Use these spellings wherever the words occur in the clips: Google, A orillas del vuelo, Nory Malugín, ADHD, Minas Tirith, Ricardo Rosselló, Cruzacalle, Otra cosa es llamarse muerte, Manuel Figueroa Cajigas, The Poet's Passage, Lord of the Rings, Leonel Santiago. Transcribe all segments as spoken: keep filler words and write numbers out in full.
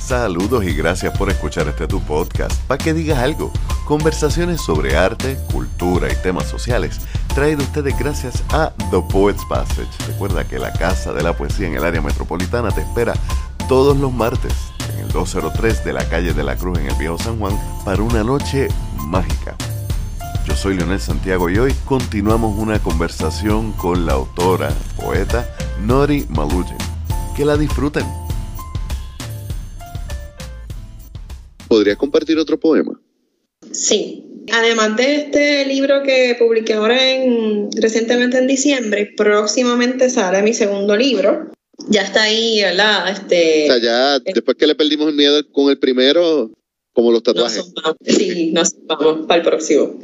Saludos y gracias por escuchar este tu podcast, Pa' que digas algo. Conversaciones sobre arte, cultura y temas sociales, traído a ustedes gracias a The Poet's Passage. Recuerda que la Casa de la Poesía en el área metropolitana te espera todos los martes en el dos cero tres de la calle de la Cruz en el Viejo San Juan para una noche mágica. Yo soy Leonel Santiago y hoy continuamos una conversación con la autora, poeta Nory Malugín. Que la disfruten. ¿Podrías compartir otro poema? Sí. Además de este libro que publiqué ahora en, recientemente en diciembre, próximamente sale mi segundo libro. Ya está ahí, ¿verdad? Este, o sea, ya el, después que le perdimos el miedo con el primero, como los tatuajes. Nos vamos, sí, nos vamos para el próximo.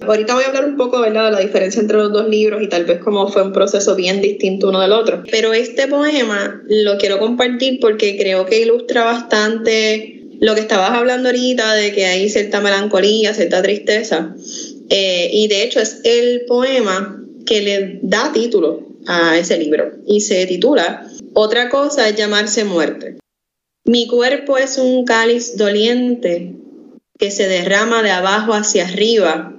Ahorita voy a hablar un poco, ¿verdad?, de la diferencia entre los dos libros y tal vez cómo fue un proceso bien distinto uno del otro. Pero este poema lo quiero compartir porque creo que ilustra bastante lo que estabas hablando ahorita, de que hay cierta melancolía, cierta tristeza, eh, y de hecho es el poema que le da título a ese libro, y se titula Otra cosa es llamarse muerte. Mi cuerpo es un cáliz doliente que se derrama de abajo hacia arriba.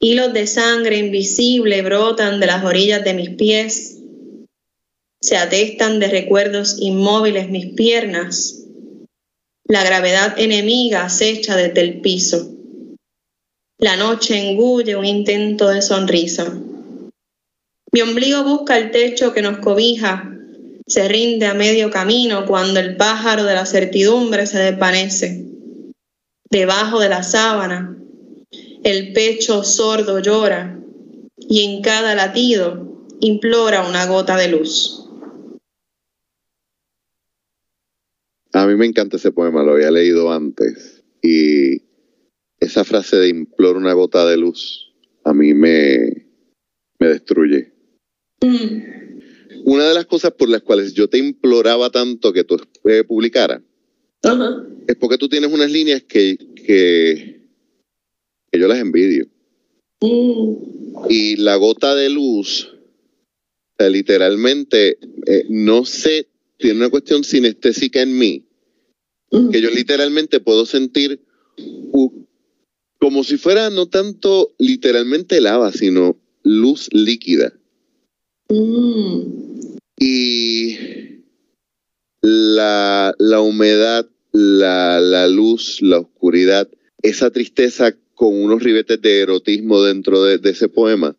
Hilos de sangre invisible brotan de las orillas de mis pies. Se atestan de recuerdos inmóviles mis piernas. La gravedad enemiga acecha desde el piso. La noche engulle un intento de sonrisa. Mi ombligo busca el techo que nos cobija. Se rinde a medio camino cuando el pájaro de la certidumbre se desvanece. Debajo de la sábana, el pecho sordo llora y en cada latido implora una gota de luz. A mí me encanta ese poema, lo había leído antes, y esa frase de imploro una gota de luz a mí me, me destruye. Mm. Una de las cosas por las cuales yo te imploraba tanto que tú eh, publicaras, uh-huh, es porque tú tienes unas líneas que, que, que yo las envidio. Mm. Y la gota de luz, eh, literalmente, eh, no sé, tiene una cuestión sinestésica en mí, que yo literalmente puedo sentir uh, como si fuera no tanto literalmente lava, sino luz líquida. Mm. Y la, la humedad, la, la luz, la oscuridad, esa tristeza con unos ribetes de erotismo dentro de, de ese poema,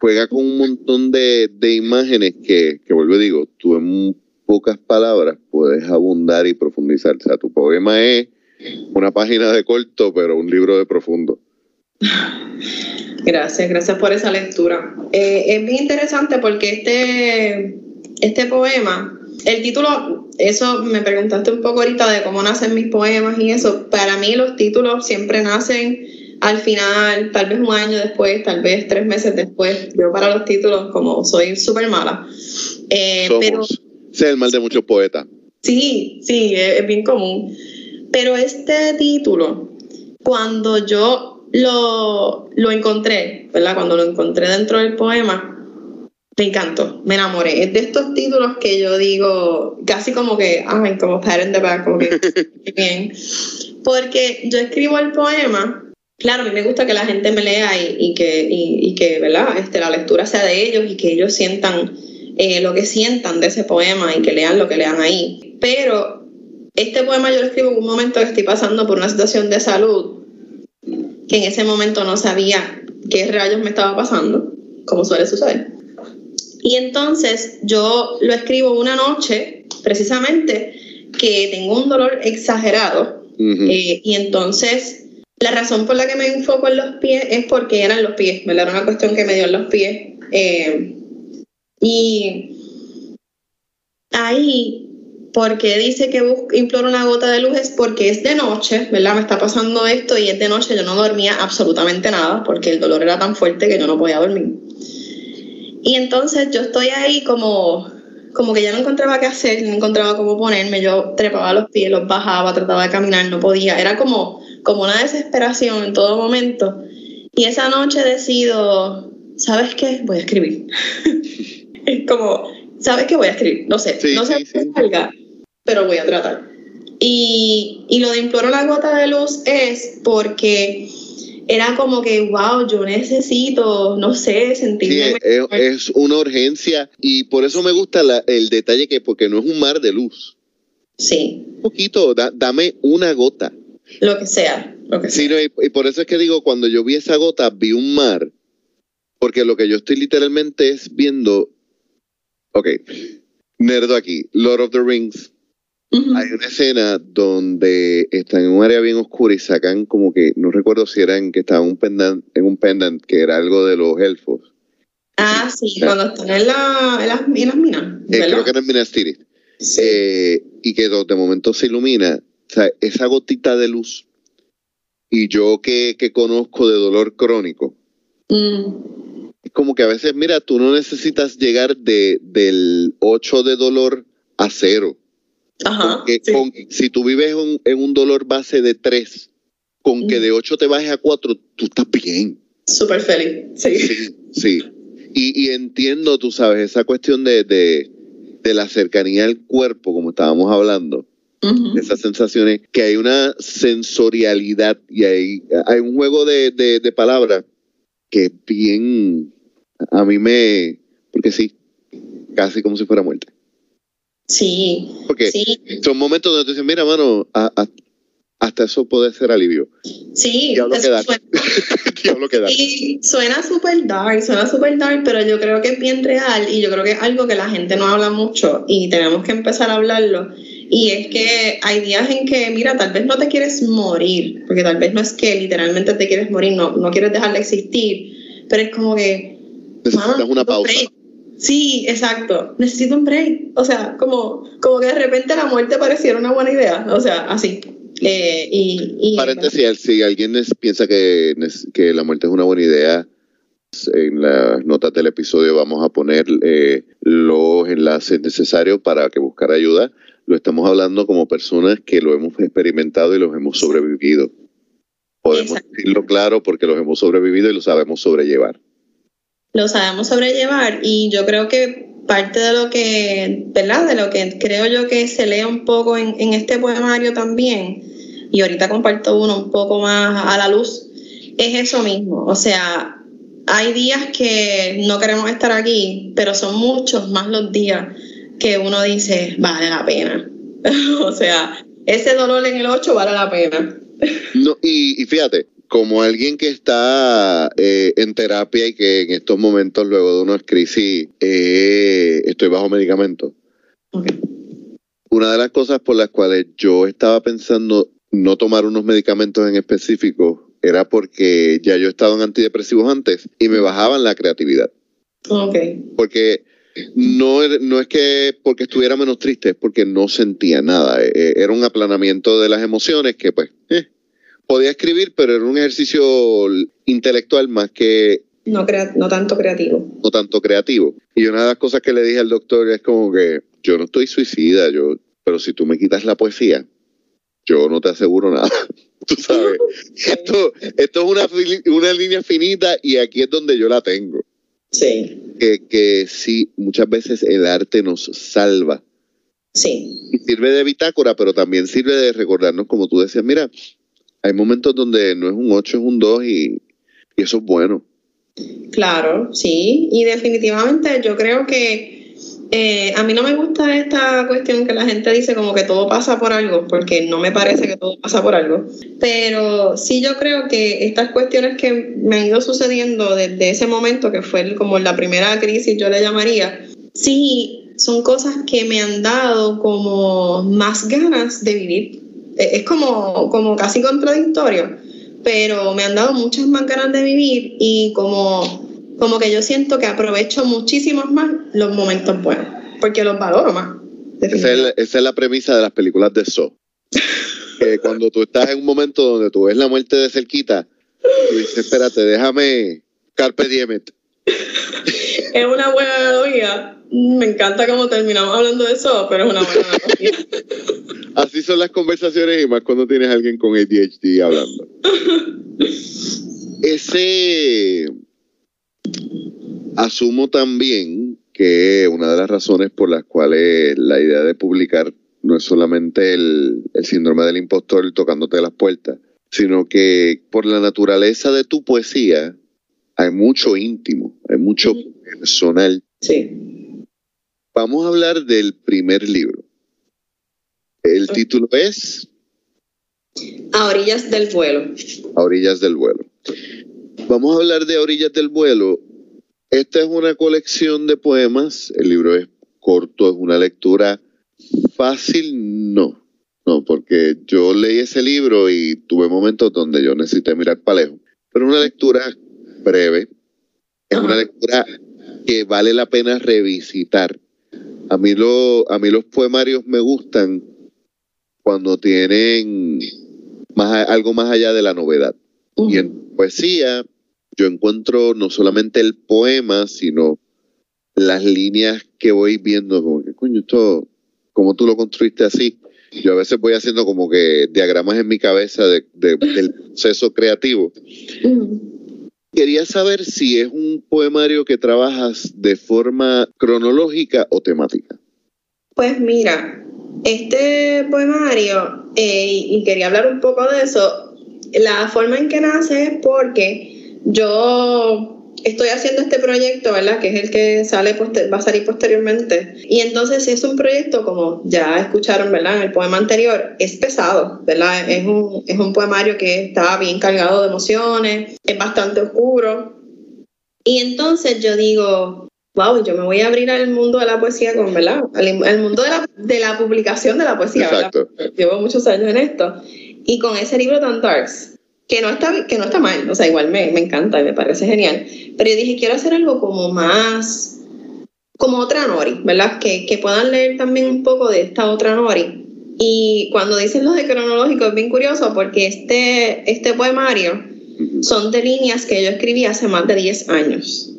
juega con un montón de, de imágenes que, que vuelvo y digo, tuve un pocas palabras puedes abundar y profundizar. O sea, tu poema es una página de corto, pero un libro de profundo. Gracias, gracias por esa lectura. Eh, es bien interesante porque este, este poema, el título, eso me preguntaste un poco ahorita de cómo nacen mis poemas y eso. Para mí los títulos siempre nacen al final, tal vez un año después, tal vez tres meses después. Yo para los títulos, como soy súper mala. Eh, pero es el mal de muchos poetas. Sí, sí, es, es bien común. Pero este título, cuando yo lo, lo encontré, ¿verdad? Cuando lo encontré dentro del poema, me encantó, me enamoré. Es de estos títulos que yo digo, casi como que, ay, como pat in the back, como que bien. Porque yo escribo el poema. Claro, a mí me gusta que la gente me lea y, y que, y, y que, ¿verdad? Este, la lectura sea de ellos y que ellos sientan Eh, lo que sientan de ese poema y que lean lo que lean ahí. Pero este poema yo lo escribo en un momento que estoy pasando por una situación de salud, que en ese momento no sabía qué rayos me estaba pasando, como suele suceder. Y entonces yo lo escribo una noche, precisamente, que tengo un dolor exagerado. Uh-huh. eh, y entonces la razón por la que me enfoco en los pies es porque eran los pies, ¿verdad? Era una cuestión que me dio en los pies. Eh, Y ahí, porque dice que busco, imploro una gota de luz, es porque es de noche, ¿verdad? Me está pasando esto y es de noche, yo no dormía absolutamente nada porque el dolor era tan fuerte que yo no podía dormir. Y entonces yo estoy ahí como, como que ya no encontraba qué hacer, no encontraba cómo ponerme, yo trepaba los pies, los bajaba, trataba de caminar, no podía. Era como, como una desesperación en todo momento. Y esa noche decido, ¿sabes qué? Voy a escribir. Es como, ¿sabes qué? Voy a escribir, no sé, sí, no sé sí, qué sí. salga, pero voy a tratar. Y, y lo de imploro la gota de luz es porque era como que, wow, yo necesito, no sé, sentirme... Sí, es, es una urgencia y por eso me gusta la, el detalle que, porque no es un mar de luz. Sí. Un poquito, da, dame una gota. Lo que sea, lo que sea. Sí, no, y, y por eso es que digo, cuando yo vi esa gota, vi un mar, porque lo que yo estoy literalmente es viendo... Ok, nerdo aquí, Lord of the Rings. Uh-huh. Hay una escena donde están en un área bien oscura y sacan como que, no recuerdo si era en que estaba un pendant, en un pendant que era algo de los elfos. Ah, sí, ah. Cuando están en, la, en, las, en las minas. Eh, creo que era en Minas Tirith. Sí. Eh, y que de momento se ilumina, o sea, esa gotita de luz. Y yo que, que conozco de dolor crónico, mm. es como que a veces, mira, tú no necesitas llegar de, del ocho de dolor a cero. Ajá, que, sí. con, si tú vives un, en un dolor base de tres, con mm. que de ocho te bajes a cuatro, tú estás bien. Súper feliz, sí. Sí, sí. Y, y entiendo, tú sabes, esa cuestión de, de, de la cercanía al cuerpo, como estábamos hablando, uh-huh. de esas sensaciones, que hay una sensorialidad y hay, hay un juego de, de, de palabras que bien, a mí me, porque sí, casi como si fuera muerte. Sí. Porque sí. son momentos donde te dicen, mira, mano, a, a, hasta eso puede ser alivio. Sí. Diablo que da. Diablo que da. Sí, suena súper dark, suena súper dark, pero yo creo que es bien real y yo creo que es algo que la gente no habla mucho y tenemos que empezar a hablarlo. Y es que hay días en que, mira, tal vez no te quieres morir, porque tal vez no es que literalmente te quieres morir, no, no quieres dejar de existir, pero es como que... Necesitas una pausa. Sí, exacto. Necesito un break. O sea, como, como que de repente la muerte pareciera una buena idea. O sea, así. Eh, y, y, Paréntesis, bueno. Si alguien piensa que, que la muerte es una buena idea, en las notas del episodio vamos a poner eh, los enlaces necesarios para que buscar ayuda. Lo estamos hablando como personas que lo hemos experimentado y los hemos sobrevivido. Podemos exacto. decirlo claro porque los hemos sobrevivido y lo sabemos sobrellevar. Lo sabemos sobrellevar y yo creo que parte de lo que, ¿verdad? De lo que creo yo que se lee un poco en, en este poemario también, y ahorita comparto uno un poco más a la luz, es eso mismo. O sea, hay días que no queremos estar aquí, pero son muchos más los días que uno dice, vale la pena. O sea, ese dolor en el ocho vale la pena. No, y, y fíjate, como alguien que está eh, en terapia y que en estos momentos, luego de una crisis, eh, estoy bajo medicamento. Okay. Una de las cosas por las cuales yo estaba pensando no tomar unos medicamentos en específico era porque ya yo he estado en antidepresivos antes y me bajaban la creatividad. Okay. Porque no, no es que porque estuviera menos triste, es porque no sentía nada. Eh, era un aplanamiento de las emociones que pues... Eh, podía escribir, pero era un ejercicio intelectual más que... No, crea- no tanto creativo. No tanto creativo. Y una de las cosas que le dije al doctor es como que yo no estoy suicida, yo, pero si tú me quitas la poesía, yo no te aseguro nada. Tú sabes. Sí. Esto, esto es una, una línea finita y aquí es donde yo la tengo. Sí. Que, que sí, muchas veces el arte nos salva. Sí. Y sirve de bitácora, pero también sirve de recordarnos, como tú decías, mira... Hay momentos donde no es un ocho, es un dos y, y eso es bueno. Claro, sí. Y definitivamente yo creo que eh, a mí no me gusta esta cuestión que la gente dice como que todo pasa por algo, porque no me parece que todo pasa por algo. Pero sí yo creo que estas cuestiones que me han ido sucediendo desde ese momento, que fue como la primera crisis, yo le llamaría, sí, son cosas que me han dado como más ganas de vivir. Es como, como casi contradictorio, pero me han dado muchas más ganas de vivir y como, como que yo siento que aprovecho muchísimos más los momentos buenos, porque los valoro más. Esa es, la, esa es la premisa de las películas de Saw. Que cuando tú estás en un momento donde tú ves la muerte de cerquita, tú dices, espérate, déjame carpe diem. Es una buena analogía. Me encanta cómo terminamos hablando de eso, pero es una buena analogía. Así son las conversaciones y más cuando tienes a alguien con A D H D hablando. Ese... Asumo también que una de las razones por las cuales la idea de publicar No es solamente el, el síndrome del impostor, el tocándote las puertas, sino que por la naturaleza de tu poesía hay mucho íntimo, hay mucho personal. Sí. Vamos a hablar del primer libro. El título es... A orillas del vuelo. A orillas del vuelo. Vamos a hablar de A orillas del vuelo. Esta es una colección de poemas. El libro es corto, es una lectura... Fácil no, no, porque yo leí ese libro y tuve momentos donde yo necesité mirar para lejos. Pero una lectura breve, es una lectura que vale la pena revisitar. A mí, lo, a mí los poemarios me gustan cuando tienen más, algo más allá de la novedad. Uh-huh. Y en poesía yo encuentro no solamente el poema, sino las líneas que voy viendo, como que coño, esto... como tú lo construiste así. Yo a veces voy haciendo como que diagramas en mi cabeza de, de, del proceso creativo. Mm. Quería saber si es un poemario que trabajas de forma cronológica o temática. Pues mira, este poemario, eh, y quería hablar un poco de eso, la forma en que nace es porque yo... estoy haciendo este proyecto, ¿verdad? Que es el que sale poster- va a salir posteriormente. Y entonces es un proyecto, como ya escucharon, ¿verdad? En el poema anterior, es pesado, ¿verdad? Es un, es un poemario que está bien cargado de emociones, es bastante oscuro. Y entonces yo digo, wow, yo me voy a abrir al mundo de la poesía, con, ¿verdad? Al, al mundo de la, de la publicación de la poesía, ¿verdad? Exacto. Llevo muchos años en esto. Y con ese libro tan darks, que no está, que no está mal, o sea, igual me, me encanta y me parece genial, pero yo dije, quiero hacer algo como más, como otra Nory, ¿verdad? Que, que puedan leer también un poco de esta otra Nory. Y cuando dicen lo de cronológico es bien curioso porque este, este poemario son de líneas que yo escribí hace más de diez años.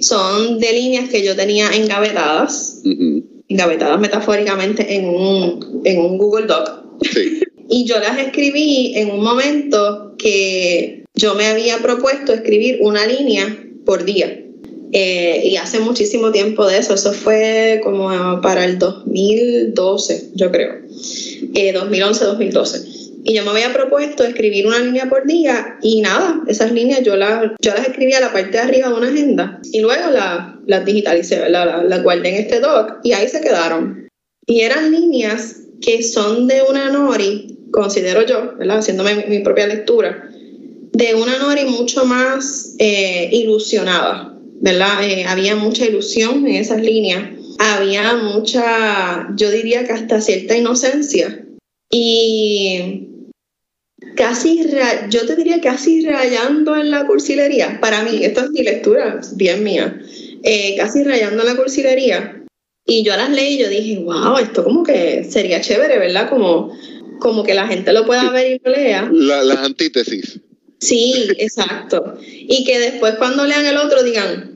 Son de líneas que yo tenía engavetadas, uh-huh. engavetadas metafóricamente en un, en un Google Doc. Sí. Y yo las escribí en un momento que yo me había propuesto escribir una línea por día. Eh, y hace muchísimo tiempo de eso. Eso fue como para el dos mil doce, yo creo. Eh, dos mil once, dos mil doce. Y yo me había propuesto escribir una línea por día. Y nada, esas líneas yo las, yo las escribí a la parte de arriba de una agenda. Y luego la, las digitalicé, ¿verdad? Las la guardé en este doc y ahí se quedaron. Y eran líneas que son de una Nory... considero yo, ¿verdad? Haciéndome mi, mi propia lectura, de una Nory mucho más eh, ilusionada, ¿verdad? Eh, había mucha ilusión en esas líneas, había mucha, yo diría que hasta cierta inocencia, y casi, yo te diría casi rayando en la cursilería, para mí, esta es mi lectura, bien mía, eh, casi rayando en la cursilería, y yo las leí y yo dije, wow, esto como que sería chévere, ¿verdad? Como... como que la gente lo pueda ver y lo lea. La, las antítesis. Sí, exacto. Y que después cuando lean el otro digan...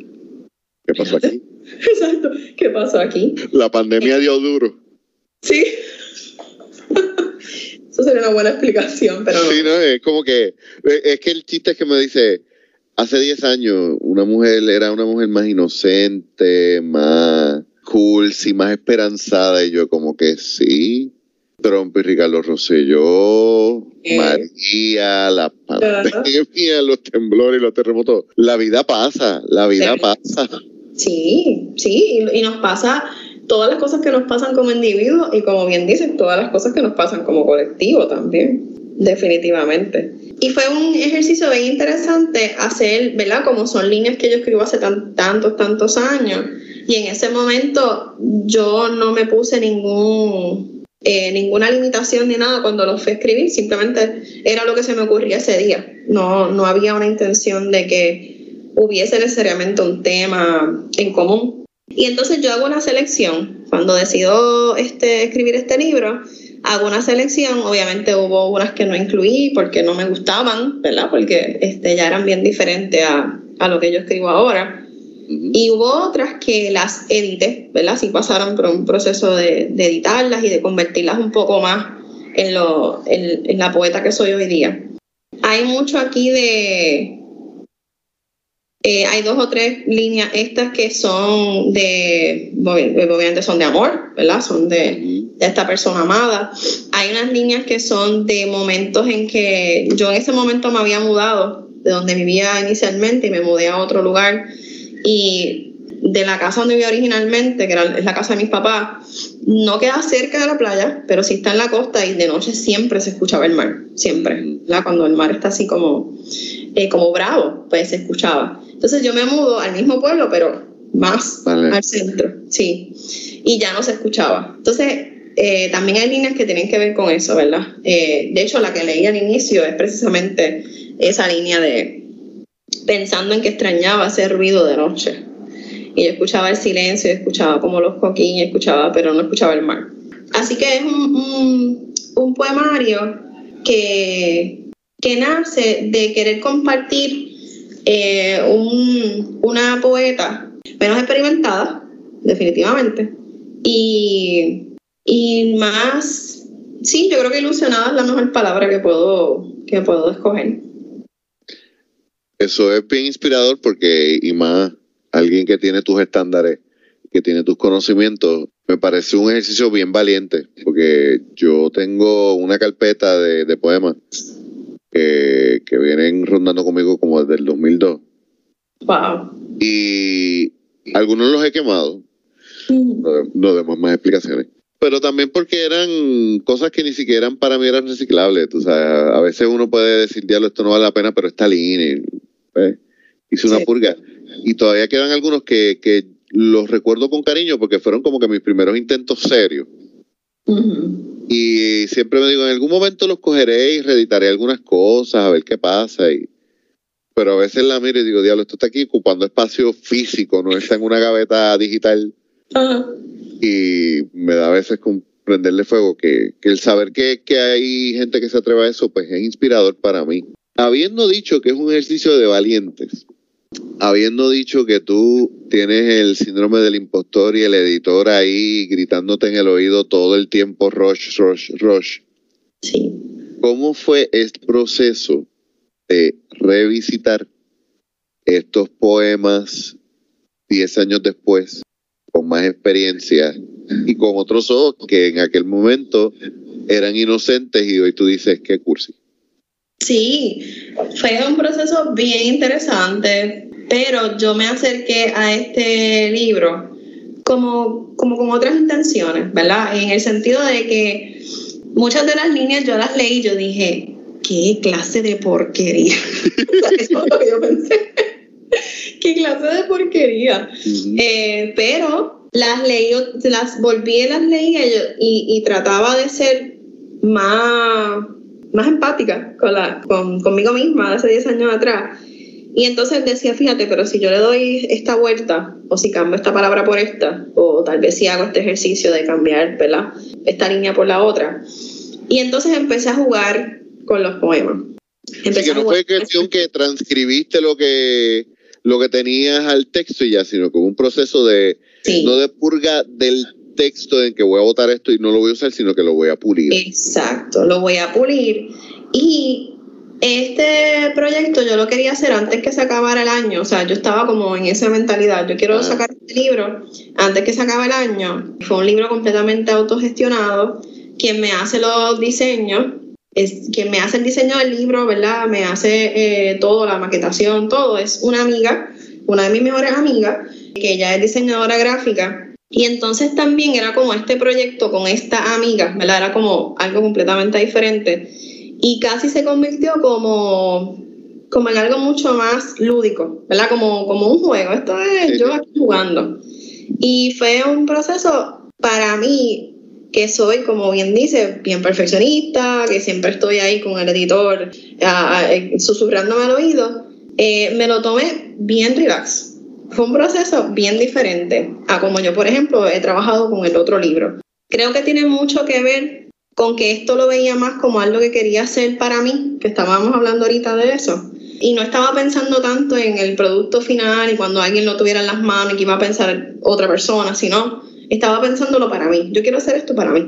¿qué pasó aquí? Exacto, ¿qué pasó aquí? La pandemia eh. dio duro. Sí. Eso sería una buena explicación, pero... sí, no, no es como que... es que el chiste es que me dice... hace diez años una mujer era una mujer más inocente, más cool, sí, más esperanzada. Y yo como que sí... Trump y Ricardo Rosselló, eh. María, la pandemia, los temblores y los terremotos. La vida pasa, la vida sí. pasa. Sí, sí, y nos pasa todas las cosas que nos pasan como individuos y, como bien dices, todas las cosas que nos pasan como colectivo también, definitivamente. Y fue un ejercicio bien interesante hacer, ¿verdad? Como son líneas que yo escribo hace tan, tantos, tantos años, y en ese momento yo no me puse ningún... Eh, ninguna limitación ni nada cuando los fui a escribir, simplemente era lo que se me ocurría ese día. No, no había una intención de que hubiese necesariamente un tema en común. Y entonces yo hago una selección. Cuando decido este, escribir este libro, hago una selección. Obviamente hubo unas que no incluí porque no me gustaban, ¿verdad? Porque este, ya eran bien diferentes a, a lo que yo escribo ahora. Y hubo otras que las edité, ¿verdad? Sí pasaron por un proceso de, de editarlas y de convertirlas un poco más en, lo, en, en la poeta que soy hoy día. Hay mucho aquí de, Eh, hay dos o tres líneas estas que son de, obviamente son de amor, ¿verdad? Son de, de esta persona amada. Hay unas líneas que son de momentos en que yo en ese momento me había mudado de donde vivía inicialmente y me mudé a otro lugar. Y de la casa donde vivía originalmente, que era, es la casa de mis papás, no queda cerca de la playa, pero sí está en la costa, y de noche siempre se escuchaba el mar, siempre, ¿verdad? Cuando el mar está así como, eh, como bravo, pues se escuchaba. Entonces yo me mudo al mismo pueblo, pero más vale. al centro, sí. Y ya no se escuchaba. Entonces, eh, también hay líneas que tienen que ver con eso, ¿verdad? Eh, de hecho, la que leí al inicio es precisamente esa línea de pensando en que extrañaba ese ruido de noche. Y yo escuchaba el silencio, escuchaba como los coquines, escuchaba, pero no escuchaba el mar. Así que es un, un, un poemario que, que nace de querer compartir Eh, un, una poeta menos experimentada, definitivamente, y, y más, sí, yo creo que ilusionada es la mejor palabra que puedo, que puedo escoger. Eso es bien inspirador, porque, y más, alguien que tiene tus estándares, que tiene tus conocimientos, me parece un ejercicio bien valiente, porque yo tengo una carpeta de, de poemas Que, que vienen rondando conmigo como desde el dos mil dos. Wow. Y algunos los he quemado, no, no demos más explicaciones, pero también porque eran cosas que ni siquiera para mí eran reciclables. Tú sabes, a veces uno puede decir, diablo, esto no vale la pena, pero está lindo, ¿eh? Hice una sí. purga, y todavía quedan algunos que, que los recuerdo con cariño, porque fueron como que mis primeros intentos serios. Uh-huh. Y siempre me digo, en algún momento los cogeré y reeditaré algunas cosas a ver qué pasa, y... pero a veces la miro y digo, diablo, esto está aquí ocupando espacio físico, no está en una gaveta digital. Uh-huh. Y me da a veces con prenderle fuego que, que el saber que, que hay gente que se atreve a eso, pues es inspirador para mí. Habiendo dicho que es un ejercicio de valientes, habiendo dicho que tú tienes el síndrome del impostor y el editor ahí gritándote en el oído todo el tiempo, rush, rush, rush. Sí. ¿Cómo fue este proceso de revisitar estos poemas diez años después, con más experiencia y con otros ojos que en aquel momento eran inocentes y hoy tú dices, qué cursi? Sí, fue un proceso bien interesante, pero yo me acerqué a este libro como, como con otras intenciones, ¿verdad? En el sentido de que muchas de las líneas yo las leí y yo dije, ¿qué clase de porquería? Eso es lo que yo pensé. ¿Qué clase de porquería? Uh-huh. Eh, pero las leí, las volví, las leí y, y trataba de ser más... más empática con la, con, conmigo misma de hace diez años atrás. Y entonces decía, fíjate, pero si yo le doy esta vuelta, o si cambio esta palabra por esta, o tal vez si hago este ejercicio de cambiar, ¿verdad?, esta línea por la otra. Y entonces empecé a jugar con los poemas. Empecé Así que no fue cuestión que transcribiste lo que, lo que tenías al texto y ya, sino como un proceso de, sí. no de purga del texto en que voy a botar esto y no lo voy a usar, sino que lo voy a pulir. Exacto, lo voy a pulir. Y este proyecto yo lo quería hacer antes que se acabara el año. O sea, yo estaba como en esa mentalidad. Yo quiero ah. sacar este libro antes que se acabe el año. Fue un libro completamente autogestionado. Quien me hace los diseños, es, quien me hace el diseño del libro, ¿verdad? Me hace eh, todo, la maquetación, todo. Es una amiga, una de mis mejores amigas, que ella es diseñadora gráfica. Y entonces también era como este proyecto con esta amiga, ¿verdad? Era como algo completamente diferente. Y casi se convirtió como, como en algo mucho más lúdico, ¿verdad? Como, como un juego. Esto es yo aquí jugando. Y fue un proceso para mí, que soy, como bien dice, bien perfeccionista, que siempre estoy ahí con el editor a, a, susurrándome al oído. Eh, me lo tomé bien relax. Fue un proceso bien diferente a como yo, por ejemplo, he trabajado con el otro libro. Creo que tiene mucho que ver con que esto lo veía más como algo que quería hacer para mí, que estábamos hablando ahorita de eso. Y no estaba pensando tanto en el producto final y cuando alguien lo tuviera en las manos y que iba a pensar otra persona, sino estaba pensándolo para mí. Yo quiero hacer esto para mí.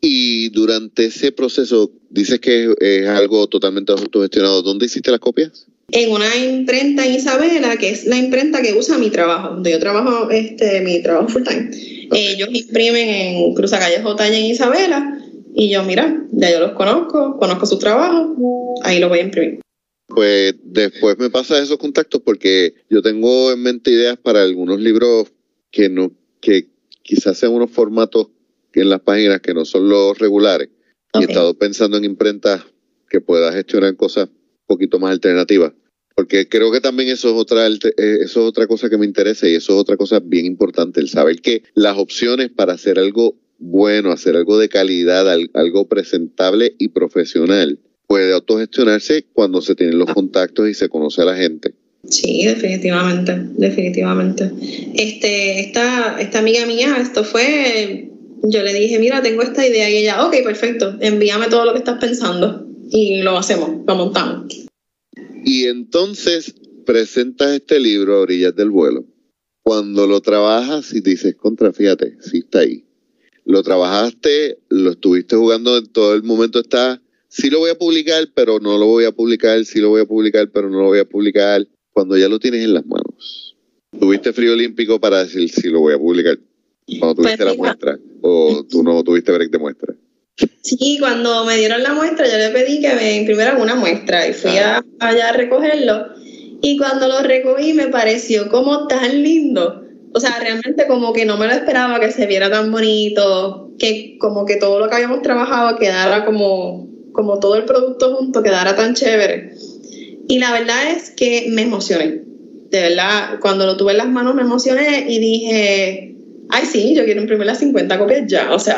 Y durante ese proceso, dices que es algo totalmente autogestionado. ¿Dónde hiciste las copias? en una imprenta en Isabela, que es la imprenta que usa mi trabajo, donde yo trabajo, este, mi trabajo full time. Okay. Ellos imprimen en Cruzacalle J en Isabela, y yo, mira, ya yo los conozco, conozco su trabajo, ahí lo voy a imprimir. Pues después me pasa esos contactos, porque yo tengo en mente ideas para algunos libros que no, que quizás sean unos formatos en las páginas que no son los regulares. Okay. Y he estado pensando en imprentas que pueda gestionar cosas un poquito más alternativas, porque creo que también eso es otra, eso es otra cosa que me interesa, y eso es otra cosa bien importante, el saber que las opciones para hacer algo bueno, hacer algo de calidad, algo presentable y profesional, puede autogestionarse cuando se tienen los contactos y se conoce a la gente. Sí, definitivamente, definitivamente. Este, esta, esta amiga mía, esto fue, yo le dije, mira, tengo esta idea, y ella, ok, perfecto, envíame todo lo que estás pensando, y lo hacemos, lo montamos. Y entonces presentas este libro, A orillas del vuelo. Cuando lo trabajas y dices, contra, fíjate, sí está ahí. Lo trabajaste, lo estuviste jugando en todo el momento, está, sí lo voy a publicar, pero no lo voy a publicar, sí lo voy a publicar, pero no lo voy a publicar. Cuando ya lo tienes en las manos, tuviste frío olímpico para decir si sí, lo voy a publicar. Cuando tuviste pues, la muestra, o tú no tuviste break de muestra. Sí, cuando me dieron la muestra, yo le pedí que me imprimieran una muestra y fui ah. a, allá a recogerlo. Y cuando lo recogí, me pareció como tan lindo. O sea, realmente como que no me lo esperaba, que se viera tan bonito, que como que todo lo que habíamos trabajado quedara como, como todo el producto junto, quedara tan chévere. Y la verdad es que me emocioné. De verdad, cuando lo tuve en las manos me emocioné y dije, ay sí, yo quiero imprimir las cincuenta copias ya, o sea,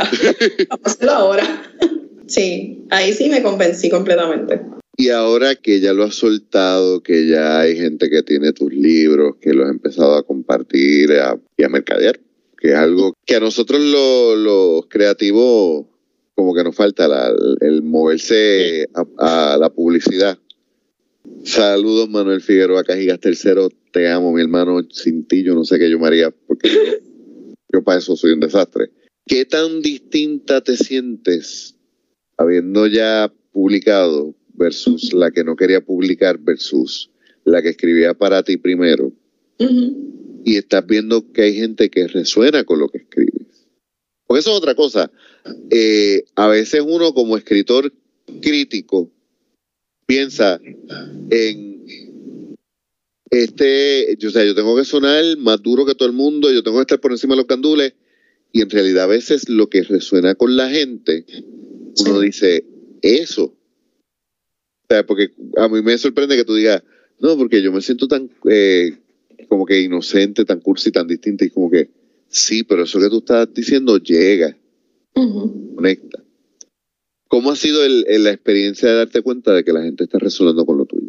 vamos a hacerlo ahora. Sí, ahí sí me convencí completamente. Y ahora que ya lo has soltado, que ya hay gente que tiene tus libros, que los ha empezado a compartir a, y a mercadear, que es algo que a nosotros los lo creativos como que nos falta, la, el moverse a, a la publicidad. Saludos, Manuel Figueroa Cajigas tercero, te amo, mi hermano. Sin ti yo no sé qué yo me haría, porque yo, yo para eso soy un desastre. ¿Qué tan distinta te sientes habiendo ya publicado versus la que no quería publicar versus la que escribía para ti primero? Uh-huh. Y estás viendo que hay gente que resuena con lo que escribes, porque eso es otra cosa. Eh, a veces uno como escritor crítico piensa en este, yo, o sea, yo tengo que sonar más duro que todo el mundo, yo tengo que estar por encima de los candules, y en realidad a veces lo que resuena con la gente, uno sí dice eso. O sea, porque a mí me sorprende que tú digas, no, porque yo me siento tan eh, como que inocente, tan cursi, tan distinta, y como que sí, pero eso que tú estás diciendo llega, uh-huh, conecta. ¿Cómo ha sido el, el, la experiencia de darte cuenta de que la gente está resonando con lo tuyo?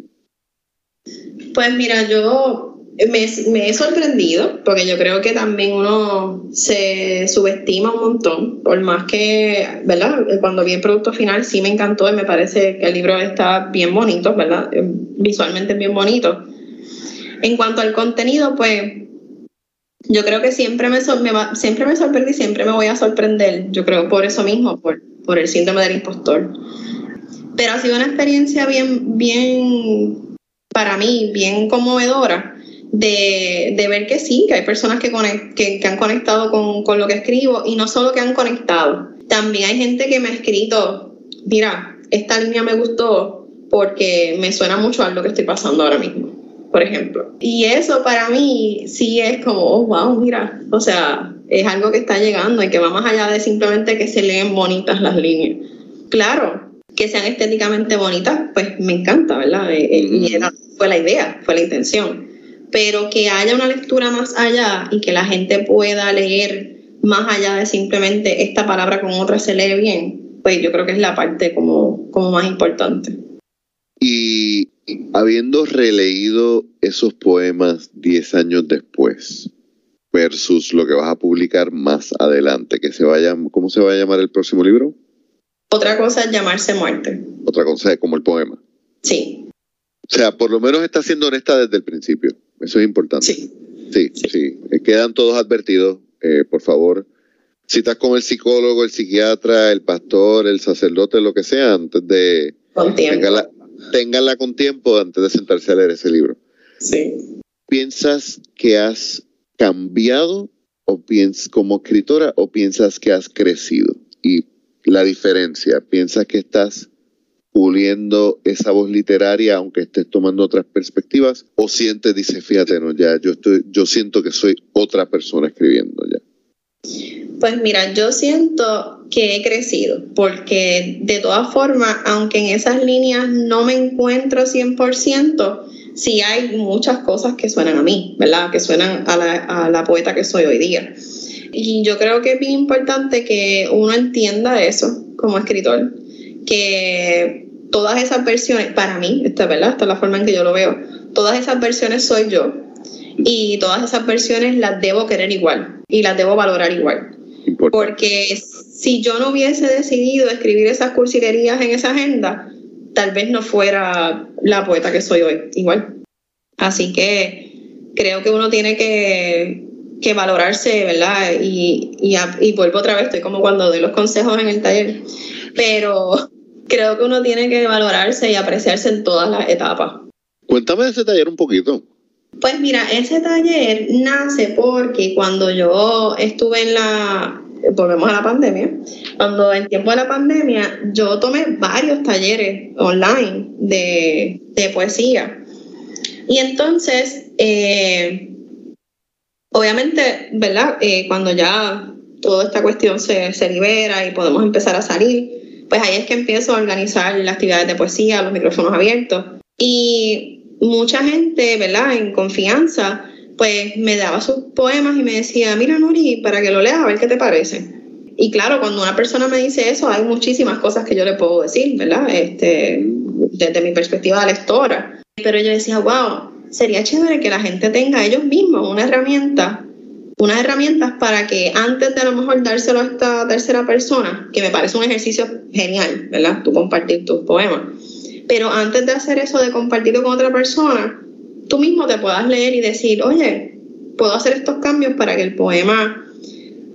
Pues mira, yo me, me he sorprendido, porque yo creo que también uno se subestima un montón, por más que, ¿verdad? Cuando vi el producto final sí me encantó y me parece que el libro está bien bonito, ¿verdad? Visualmente bien bonito. En cuanto al contenido, pues yo creo que siempre me, so, me va, siempre me sorprendí, siempre me voy a sorprender, yo creo, por eso mismo, por... por el síndrome del impostor. Pero ha sido una experiencia bien, bien para mí, bien conmovedora, de, de ver que sí, que hay personas que, conect, que, que han conectado con, con lo que escribo, y no solo que han conectado, también hay gente que me ha escrito, mira, esta línea me gustó porque me suena mucho a lo que estoy pasando ahora mismo, por ejemplo. Y eso para mí sí es como, oh, wow, mira, o sea, es algo que está llegando y que va más allá de simplemente que se leen bonitas las líneas. Claro, que sean estéticamente bonitas, pues me encanta, ¿verdad? Y era, fue la idea, fue la intención. Pero que haya una lectura más allá y que la gente pueda leer más allá de simplemente esta palabra con otra se lee bien, pues yo creo que es la parte como, como más importante. Y habiendo releído esos poemas diez años después, versus lo que vas a publicar más adelante, que se vaya, ¿cómo se va a llamar el próximo libro? Otra cosa es llamarse muerte. Otra cosa es como el poema. Sí. O sea, por lo menos está siendo honesta desde el principio. Eso es importante. Sí. Sí, sí, sí. Eh, quedan todos advertidos, eh, por favor. Si estás con el psicólogo, el psiquiatra, el pastor, el sacerdote, lo que sea, antes de... Con tiempo. Tenga la, ténganla con tiempo antes de sentarse a leer ese libro. Sí. ¿Piensas que has cambiado o piens como escritora o piensas que has crecido? Y la diferencia, ¿piensas que estás puliendo esa voz literaria aunque estés tomando otras perspectivas? ¿O sientes, dice, fíjate, no, ya yo estoy, yo siento que soy otra persona escribiendo ya? Pues mira, yo siento que he crecido, porque de todas formas, aunque en esas líneas no me encuentro cien por ciento, sí hay muchas cosas que suenan a mí, ¿verdad? Que suenan a la, a la poeta que soy hoy día. Y yo creo que es bien importante que uno entienda eso como escritor, que todas esas versiones, para mí, esta, ¿verdad? Esta es la forma en que yo lo veo, todas esas versiones soy yo, y todas esas versiones las debo querer igual y las debo valorar igual. Importante. Porque si yo no hubiese decidido escribir esas cursilerías en esa agenda, tal vez no fuera la poeta que soy hoy, igual. Así que creo que uno tiene que, que valorarse, ¿verdad? Y, y, a, y vuelvo otra vez, estoy como cuando doy los consejos en el taller, pero creo que uno tiene que valorarse y apreciarse en todas las etapas. Cuéntame de ese taller un poquito. Pues mira, ese taller nace porque cuando yo estuve en la... volvemos a la pandemia, cuando en tiempo de la pandemia yo tomé varios talleres online de, de poesía, y entonces eh, obviamente, ¿verdad? Eh, cuando ya toda esta cuestión se, se libera y podemos empezar a salir, pues ahí es que empiezo a organizar las actividades de poesía, los micrófonos abiertos, y mucha gente, ¿verdad?, en confianza pues me daba sus poemas y me decía, mira, Nory, para que lo leas a ver qué te parece. Y claro, cuando una persona me dice eso, hay muchísimas cosas que yo le puedo decir, ¿verdad? Este, desde mi perspectiva de lectora. Pero yo decía, wow, sería chévere que la gente tenga ellos mismos una herramienta, unas herramientas para que antes de a lo mejor dárselo a esta tercera persona, que me parece un ejercicio genial, ¿verdad? Tú compartir tus poemas. Pero antes de hacer eso de compartirlo con otra persona, tú mismo te puedas leer y decir, oye, puedo hacer estos cambios para que el poema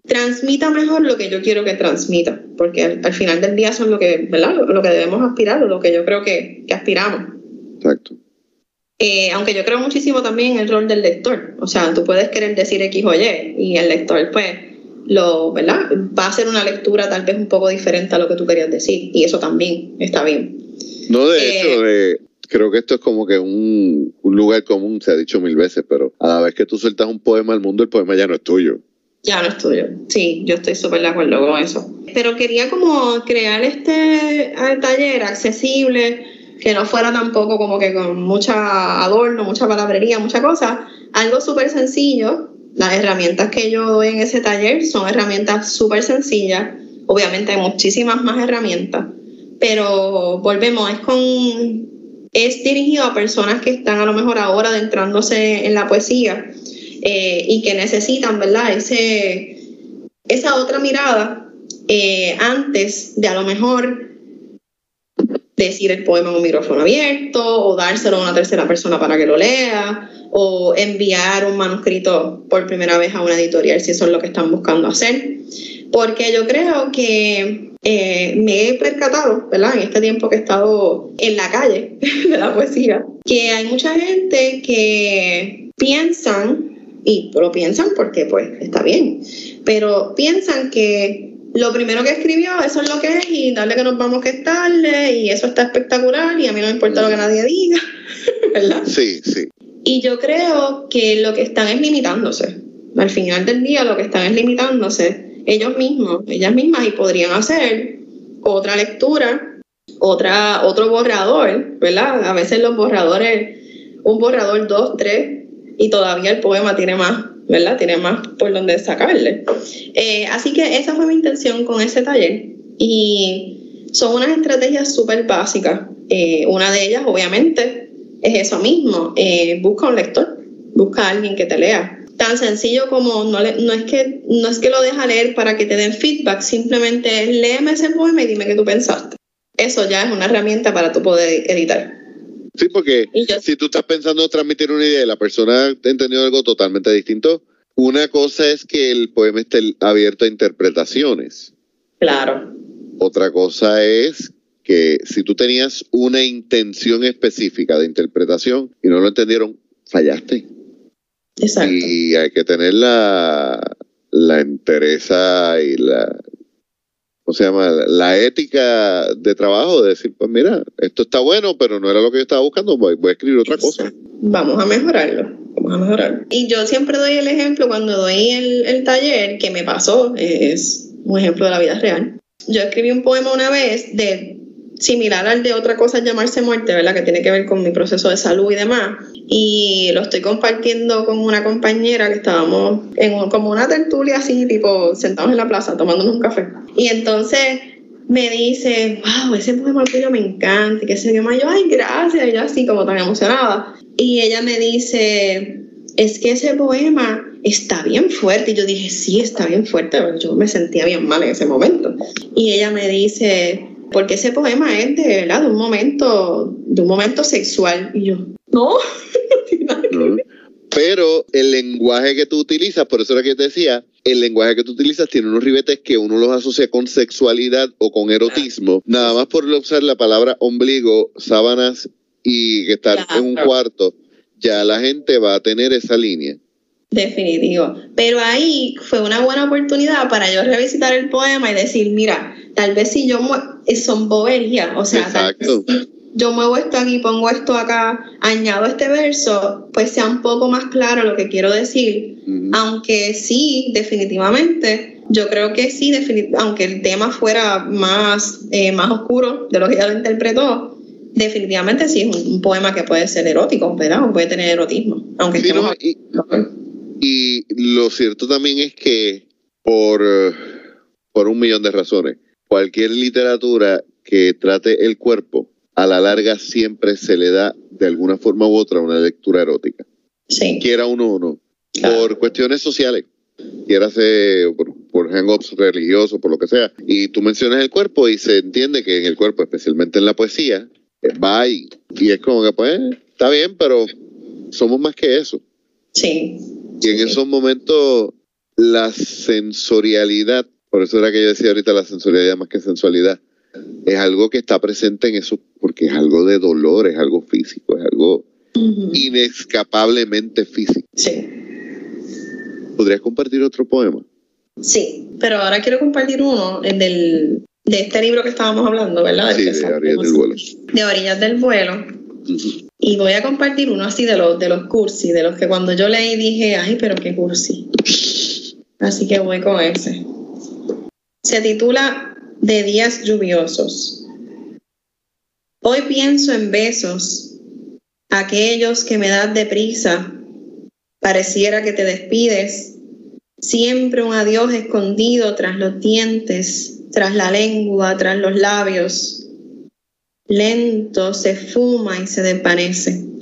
transmita mejor lo que yo quiero que transmita, porque al, al final del día son lo que, ¿verdad? Lo, lo que debemos aspirar, o lo que yo creo que, que aspiramos. Exacto. Eh, aunque yo creo muchísimo también en el rol del lector, o sea, tú puedes querer decir X o Y, y el lector pues lo, ¿verdad?, va a hacer una lectura tal vez un poco diferente a lo que tú querías decir, y eso también está bien. No, de eh, hecho, de... creo que esto es como que un, un lugar común, se ha dicho mil veces, pero a la vez que tú sueltas un poema al mundo, el poema ya no es tuyo. Ya no es tuyo, sí, yo estoy súper de acuerdo con eso. Pero quería como crear este taller accesible, que no fuera tampoco como que con mucha adorno, mucha palabrería, mucha cosa. Algo súper sencillo, las herramientas que yo doy en ese taller son herramientas súper sencillas, obviamente hay muchísimas más herramientas, pero volvemos, es con... es dirigido a personas que están a lo mejor ahora adentrándose en la poesía eh, y que necesitan, ¿verdad?, Ese, esa otra mirada eh, antes de a lo mejor decir el poema en un micrófono abierto o dárselo a una tercera persona para que lo lea o enviar un manuscrito por primera vez a una editorial si eso es lo que están buscando hacer. Porque yo creo que eh, me he percatado, ¿verdad?, en este tiempo que he estado en la calle de la poesía, que hay mucha gente que piensan, y lo piensan porque pues está bien, pero piensan que lo primero que escribió, eso es lo que es, y darle que nos vamos que es tarde, y eso está espectacular, y a mí no me importa lo que nadie diga, ¿verdad? Sí, sí. Y yo creo que lo que están es limitándose. Al final del día lo que están es limitándose ellos mismos, ellas mismas, y podrían hacer otra lectura, otra, otro borrador, ¿verdad? A veces los borradores, un borrador, dos, tres, y todavía el poema tiene más, ¿verdad? Tiene más por donde sacarle. Eh, así que esa fue mi intención con ese taller. Y son unas estrategias súper básicas. Eh, una de ellas, obviamente, es eso mismo. Eh, busca un lector, busca a alguien que te lea. Tan sencillo como no, le, no, es que, no es que lo deja leer para que te den feedback, simplemente es léeme ese poema y dime qué tú pensaste. Eso ya es una herramienta para tú poder editar. Sí, porque yo, si tú estás pensando transmitir una idea y la persona ha entendido algo totalmente distinto, una cosa es que el poema esté abierto a interpretaciones. Claro. Otra cosa es que si tú tenías una intención específica de interpretación y no lo entendieron, fallaste. Exacto. Y hay que tener la, la entereza y la, ¿cómo se llama? La ética de trabajo de decir, pues mira, esto está bueno, pero no era lo que yo estaba buscando, voy, voy a escribir otra Exacto. cosa. Vamos a mejorarlo. Vamos a mejorar. Y yo siempre doy el ejemplo cuando doy el, el taller, que me pasó, es un ejemplo de la vida real. Yo escribí un poema una vez de, similar al de Otra cosa es llamarse muerte, ¿verdad? Que tiene que ver con mi proceso de salud y demás. Y lo estoy compartiendo con una compañera que estábamos en un, como una tertulia así, tipo sentados en la plaza tomándonos un café. Y entonces me dice, wow, ese poema tuyo me encanta, y qué sé yo, y yo, ay, gracias, y yo así como tan emocionada. Y ella me dice, es que ese poema está bien fuerte. Y yo dije, sí, está bien fuerte. Yo me sentía bien mal en ese momento. Y ella me dice, porque ese poema es de, ¿verdad? de un momento, de un momento sexual. Y yo, no, no tiene nada que ver. Pero el lenguaje que tú utilizas, por eso era que te decía, el lenguaje que tú utilizas tiene unos ribetes que uno los asocia con sexualidad o con erotismo. Nada más por usar la palabra ombligo, sábanas y que estar claro. en un cuarto, ya la gente va a tener esa línea. Definitivo. Pero ahí fue una buena oportunidad para yo revisitar el poema y decir, mira, tal vez si yo muevo, son boberías, o sea, Exacto. tal vez si yo muevo esto aquí, pongo esto acá, añado este verso, pues sea un poco más claro lo que quiero decir. Uh-huh. Aunque sí, definitivamente... Yo creo que sí, aunque el tema fuera más, eh, más oscuro de lo que ella lo interpretó, definitivamente sí es un, un poema que puede ser erótico, ¿verdad? O puede tener erotismo. Aunque sí, no, y, y lo cierto también es que por, por un millón de razones, cualquier literatura que trate el cuerpo, a la larga siempre se le da de alguna forma u otra una lectura erótica. Sí. Quiera uno o no. Claro. Por cuestiones sociales. Quiérase por, por hang-ups religiosos, por lo que sea, y tú mencionas el cuerpo y se entiende que en el cuerpo, especialmente en la poesía, va ahí, y es como que pues está bien, pero somos más que eso. Sí. Y en sí. esos momentos la sensorialidad, por eso era que yo decía ahorita la sensorialidad más que sensualidad, es algo que está presente en eso, porque es algo de dolor, es algo físico, es algo uh-huh. inescapablemente físico. Sí. ¿Podrías compartir otro poema? Sí, pero ahora quiero compartir uno, el del, de este libro que estábamos hablando, ¿verdad? Sí, de Orillas del Vuelo. De Orillas del Vuelo. Uh-huh. Y voy a compartir uno así de los, de los cursi, de los que cuando yo leí dije, ay, pero qué cursi. Así que voy con ese. Se titula De días lluviosos. Hoy pienso en besos, aquellos que me das deprisa. Pareciera que te despides, siempre un adiós escondido tras los dientes, tras la lengua, tras los labios. Lento se fuma y se desvanece.